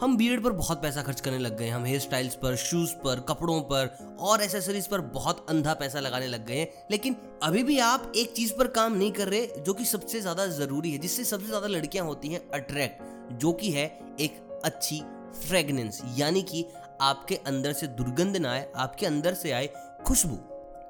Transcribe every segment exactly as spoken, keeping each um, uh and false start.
हम बियर्ड पर बहुत पैसा खर्च करने लग गए, हम हेयर स्टाइल्स पर, शूज़ पर, कपड़ों पर और एसेसरीज पर बहुत अंधा पैसा लगाने लग गए हैं। लेकिन अभी भी आप एक चीज़ पर काम नहीं कर रहे जो कि सबसे ज़्यादा ज़रूरी है, जिससे सबसे ज़्यादा लड़कियां होती हैं अट्रैक्ट, जो कि है एक अच्छी फ्रेगनेंस, यानी कि आपके अंदर से दुर्गंध ना आए, आपके अंदर से आए खुशबू,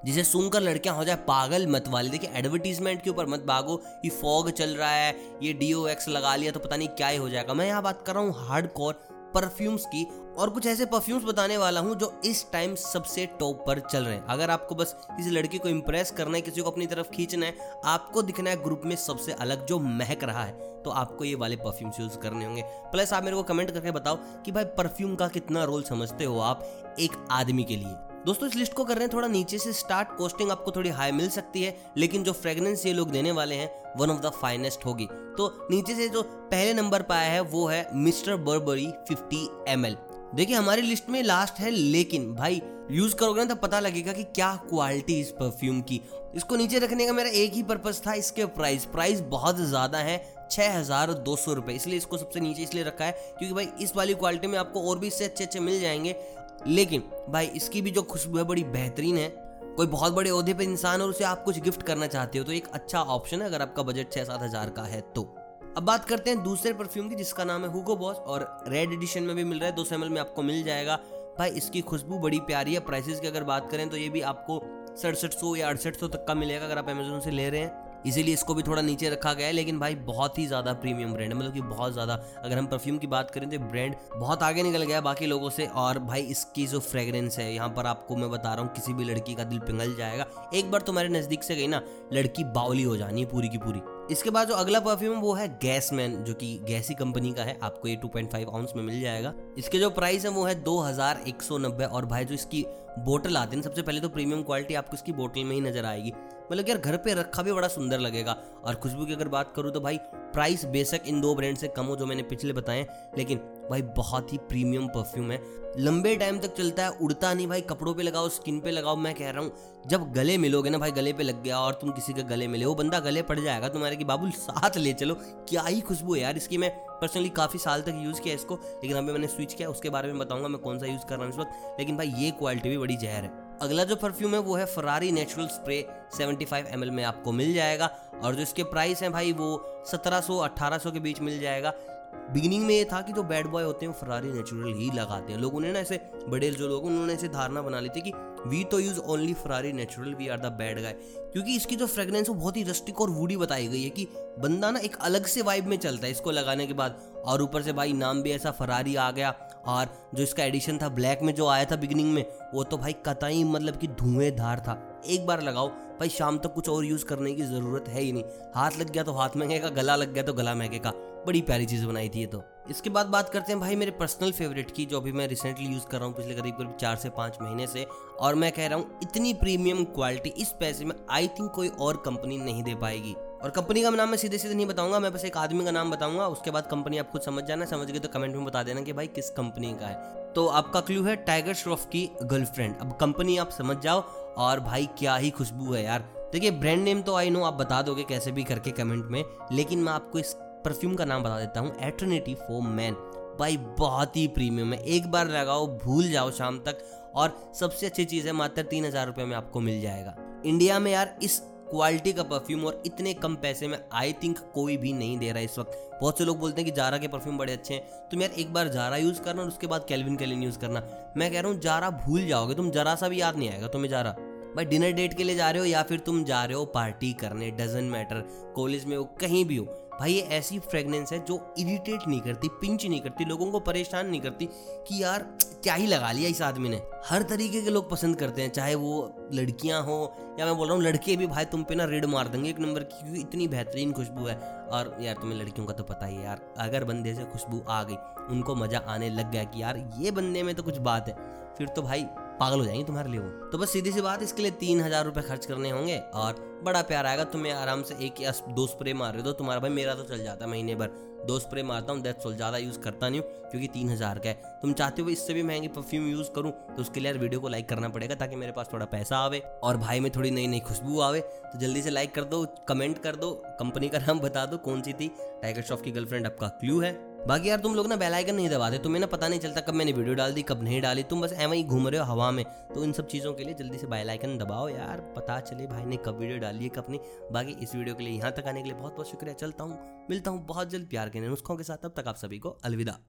जिसे सुनकर लड़कियां हो जाए पागल मत वाली। देखिए, एडवर्टीजमेंट के ऊपर मत भागो कि फॉग चल रहा है, ये डीओ एक्स लगा लिया तो पता नहीं क्या ही हो जाएगा। मैं यहाँ बात कर रहा हूँ हार्डकोर परफ्यूम्स की, और कुछ ऐसे परफ्यूम्स बताने वाला हूँ जो इस टाइम सबसे टॉप पर चल रहे हैं। अगर आपको बस किसी लड़की को इम्प्रेस करना है, किसी को अपनी तरफ खींचना है, आपको दिखना है ग्रुप में सबसे अलग जो महक रहा है, तो आपको ये वाले परफ्यूम्स यूज़ करने होंगे। प्लस आप मेरे को कमेंट करके बताओ कि भाई परफ्यूम का कितना रोल समझते हो आप एक आदमी के लिए। दोस्तों, इस लिस्ट को कर रहे हैं थोड़ा नीचे से स्टार्ट, कॉस्टिंग आपको थोड़ी हाई मिल सकती है, लेकिन जो फ्रेगनेंस ये लोग देने वाले हैं वन ऑफ द फाइनेस्ट होगी। तो नीचे से जो पहले नंबर पर आया है वो है mister Barbari fifty M L. देखिए, हमारी लिस्ट में लास्ट है, लेकिन भाई यूज़ करोगे ना तो पता लगेगा कि क्या क्वालिटी इस परफ्यूम की। इसको नीचे रखने का मेरा एक ही पर्पज़ था, इसके प्राइस प्राइस बहुत ज़्यादा है, छः हज़ार दो सौ रुपये, इसलिए इसको सबसे नीचे इसलिए रखा है क्योंकि भाई इस वाली क्वालिटी में आपको और भी इससे अच्छे अच्छे मिल जाएंगे, लेकिन भाई इसकी भी जो खुशबू है बड़ी बेहतरीन है। कोई बहुत बड़े ओहदे पर इंसान और उसे आप कुछ गिफ्ट करना चाहते हो तो एक अच्छा ऑप्शन है, अगर आपका बजट छः सात हज़ार का है तो। अब बात करते हैं दूसरे परफ्यूम की, जिसका नाम है हुगो बॉस, और रेड एडिशन में भी मिल रहा है, दो सौ एम एल में आपको मिल जाएगा। भाई इसकी खुशबू बड़ी प्यारी है। प्राइसेस की अगर बात करें तो ये भी आपको सड़सठ सौ या अड़सठ सौ तक का मिलेगा अगर आप अमेजोन से ले रहे हैं, इसीलिए इसको भी थोड़ा नीचे रखा गया है। लेकिन भाई बहुत ही ज़्यादा प्रीमियम ब्रांड है, मतलब कि बहुत ज़्यादा। अगर हम परफ्यूम की बात करें तो ब्रांड बहुत आगे निकल गया बाकी लोगों से, और भाई इसकी जो फ्रेगरेंस है यहाँ पर आपको मैं बता रहा हूँ किसी भी लड़की का दिल पिघल जाएगा। एक बार तुम्हारे नज़दीक से गई ना, लड़की बावली हो जानी है पूरी की पूरी। इसके बाद जो अगला परफ्यूम है वो है गैसमैन, जो कि गैसी कंपनी का है, आपको ये टू पॉइंट फाइव आउंस में मिल जाएगा। इसके जो प्राइस है वो है दो हज़ार एक सौ नब्बे, और भाई जो इसकी बोतल आती है, सबसे पहले तो प्रीमियम क्वालिटी आपको इसकी बोतल में ही नजर आएगी, मतलब यार घर पे रखा भी बड़ा सुंदर लगेगा। और खुशबू की अगर बात करूँ तो भाई प्राइस बेशक इन दो ब्रांड से कम हो जो मैंने पिछले बताएं, लेकिन भाई बहुत ही प्रीमियम परफ्यूम है, लंबे टाइम तक चलता है, उड़ता नहीं। भाई कपड़ों पे लगाओ, स्किन पे लगाओ, मैं कह रहा हूँ जब गले मिलोगे ना भाई, गले पे लग गया और तुम किसी के गले मिले, वो बंदा गले पड़ जाएगा तुम्हारे कि बाबुल साथ ले चलो। क्या ही खुशबू है यार इसकी। मैं पर्सनली काफ़ी साल तक यूज़ किया इसको, लेकिन अभी मैंने स्विच किया, उसके बारे में बताऊँगा मैं कौन सा यूज़ कर रहा हूँ इस वक्त। लेकिन भाई ये क्वालिटी भी बड़ी जहर है। अगला जो परफ्यूम है वो है फरारी नेचुरल स्प्रे, पचहत्तर एम एल में आपको मिल जाएगा, और जो इसके प्राइस हैं भाई वो सत्रह सौ अठारह सौ के बीच मिल जाएगा। बिगिनिंग में ये था कि जो बैड बॉय होते हैं वो फरारी नेचुरल ही लगाते हैं, लोगों ने ना ऐसे बड़े जो लोग उन्होंने ऐसे धारणा बना ली थी कि वी तो use only Ferrari natural, we are the bad guy, क्योंकि इसकी जो फ्रेगरेंस वो बहुत ही रस्टिक और वूडी बताई गई है कि बंदा ना एक अलग से वाइब में चलता है इसको लगाने के बाद। और ऊपर से भाई नाम भी ऐसा फरारी आ गया, और जो इसका एडिशन था ब्लैक में जो आया था बिगिनिंग में, वो तो भाई कतई मतलब कि धुएंधार था। एक बार लगाओ भाई, शाम तक कुछ और यूज़ करने की ज़रूरत है ही नहीं, हाथ लग गया तो हाथ महकेगा, गला लग गया तो गला महकेगा। बड़ी प्यारी चीज़ बनाई थी ये तो। इसके बाद बात करते हैं भाई मेरे पर्सनल फेवरेट की, जो अभी मैं रिसेंटली यूज़ कर रहा हूँ पिछले करीब करीब चार से पाँच महीने से, और मैं कह रहा हूँ इतनी प्रीमियम क्वालिटी इस पैसे में आई थिंक कोई और कंपनी नहीं दे पाएगी। और कंपनी का नाम मैं सीधे सीधे नहीं बताऊंगा, मैं बस एक आदमी का नाम बताऊंगा, उसके बाद कंपनी आप खुद समझ जाना। समझ गए तो कमेंट में बता देना कि भाई किस कंपनी का है। तो आपका क्लू है टाइगर श्रॉफ की गर्लफ्रेंड। अब कंपनी आप समझ जाओ, और भाई क्या ही खुशबू है यार। देखिए, ब्रांड नेम तो आई नो आप बता दोगे कैसे भी करके कमेंट में, लेकिन मैं आपको इस परफ्यूम का नाम बता देता हूँ, एटर्निटी फॉर मैन। भाई बहुत ही प्रीमियम है, एक बार लगाओ भूल जाओ शाम तक, और सबसे अच्छी चीज़ है मात्र तीन हज़ार रुपये में आपको मिल जाएगा। इंडिया में यार इस क्वालिटी का परफ्यूम और इतने कम पैसे में आई थिंक कोई भी नहीं दे रहा है इस वक्त। बहुत से लोग बोलते हैं कि जारा के परफ्यूम बड़े अच्छे हैं, तुम यार एक बार जारा यूज़ करना और उसके बाद कैल्विन क्लाइन यूज़ करना। मैं कह रहा हूँ जारा भूल जाओगे तुम, जरा सा भी याद नहीं आएगा तुम्हें जारा। भाई डिनर डेट के लिए जा रहे हो या फिर तुम जा रहे हो पार्टी करने, डजेंट मैटर, कॉलेज में हो कहीं भी हो, भाई ये ऐसी फ्रेगनेंस है जो इरिटेट नहीं करती, पिंच नहीं करती, लोगों को परेशान नहीं करती कि यार क्या ही लगा लिया इस आदमी ने। हर तरीके के लोग पसंद करते हैं, चाहे वो लड़कियां हो या मैं बोल रहा हूँ लड़के भी, भाई तुम पे ना रेड मार देंगे एक नंबर की, क्योंकि इतनी बेहतरीन खुशबू है। और यार तुम्हें लड़कियों का तो पता ही है यार, अगर बंदे से खुशबू आ गई उनको मज़ा आने लग गया कि यार ये बंदे में तो कुछ बात है, फिर तो भाई पागल हो जाएंगे तुम्हारे लिए वो। तो बस सीधी सी बात, इसके लिए तीन हज़ार रुपये खर्च करने होंगे और बड़ा प्यार आएगा तुम्हें। आराम से एक या दो स्प्रे मार रहे हो तो तुम्हारा, भाई मेरा तो चल जाता है महीने भर, दो स्प्रे मारता हूँ, दैट्स ऑल, ज़्यादा यूज़ करता नहीं हूँ क्योंकि तीन हज़ार का है। तुम चाहते हो इससे भी महंगे परफ्यूम यूज़ करूँ तो उसके लिए यार वीडियो को लाइक करना पड़ेगा ताकि मेरे पास थोड़ा पैसा आवे और भाई में थोड़ी नई नई खुशबू आवे। तो जल्दी से लाइक कर दो, कमेंट कर दो, कंपनी का नाम बता दो कौन सी थी, टाइगर श्रॉफ की गर्लफ्रेंड आपका क्लू है। बाकी यार तुम लोग ना बेल आइकन नहीं दबाते, तुम्हें ना पता नहीं चलता कब मैंने वीडियो डाल दी कब नहीं डाली, तुम बस ऐसे ही घूम रहे हो हवा में। तो इन सब चीज़ों के लिए जल्दी से बेल आइकन दबाओ यार, पता चले भाई ने कब वीडियो डाली है कब नहीं। बाकी इस वीडियो के लिए यहाँ तक आने के लिए बहुत बहुत शुक्रिया, चलता हूँ, मिलता हूँ बहुत जल्द प्यार के नए नुस्खों के साथ, तब तक आप सभी को अलविदा।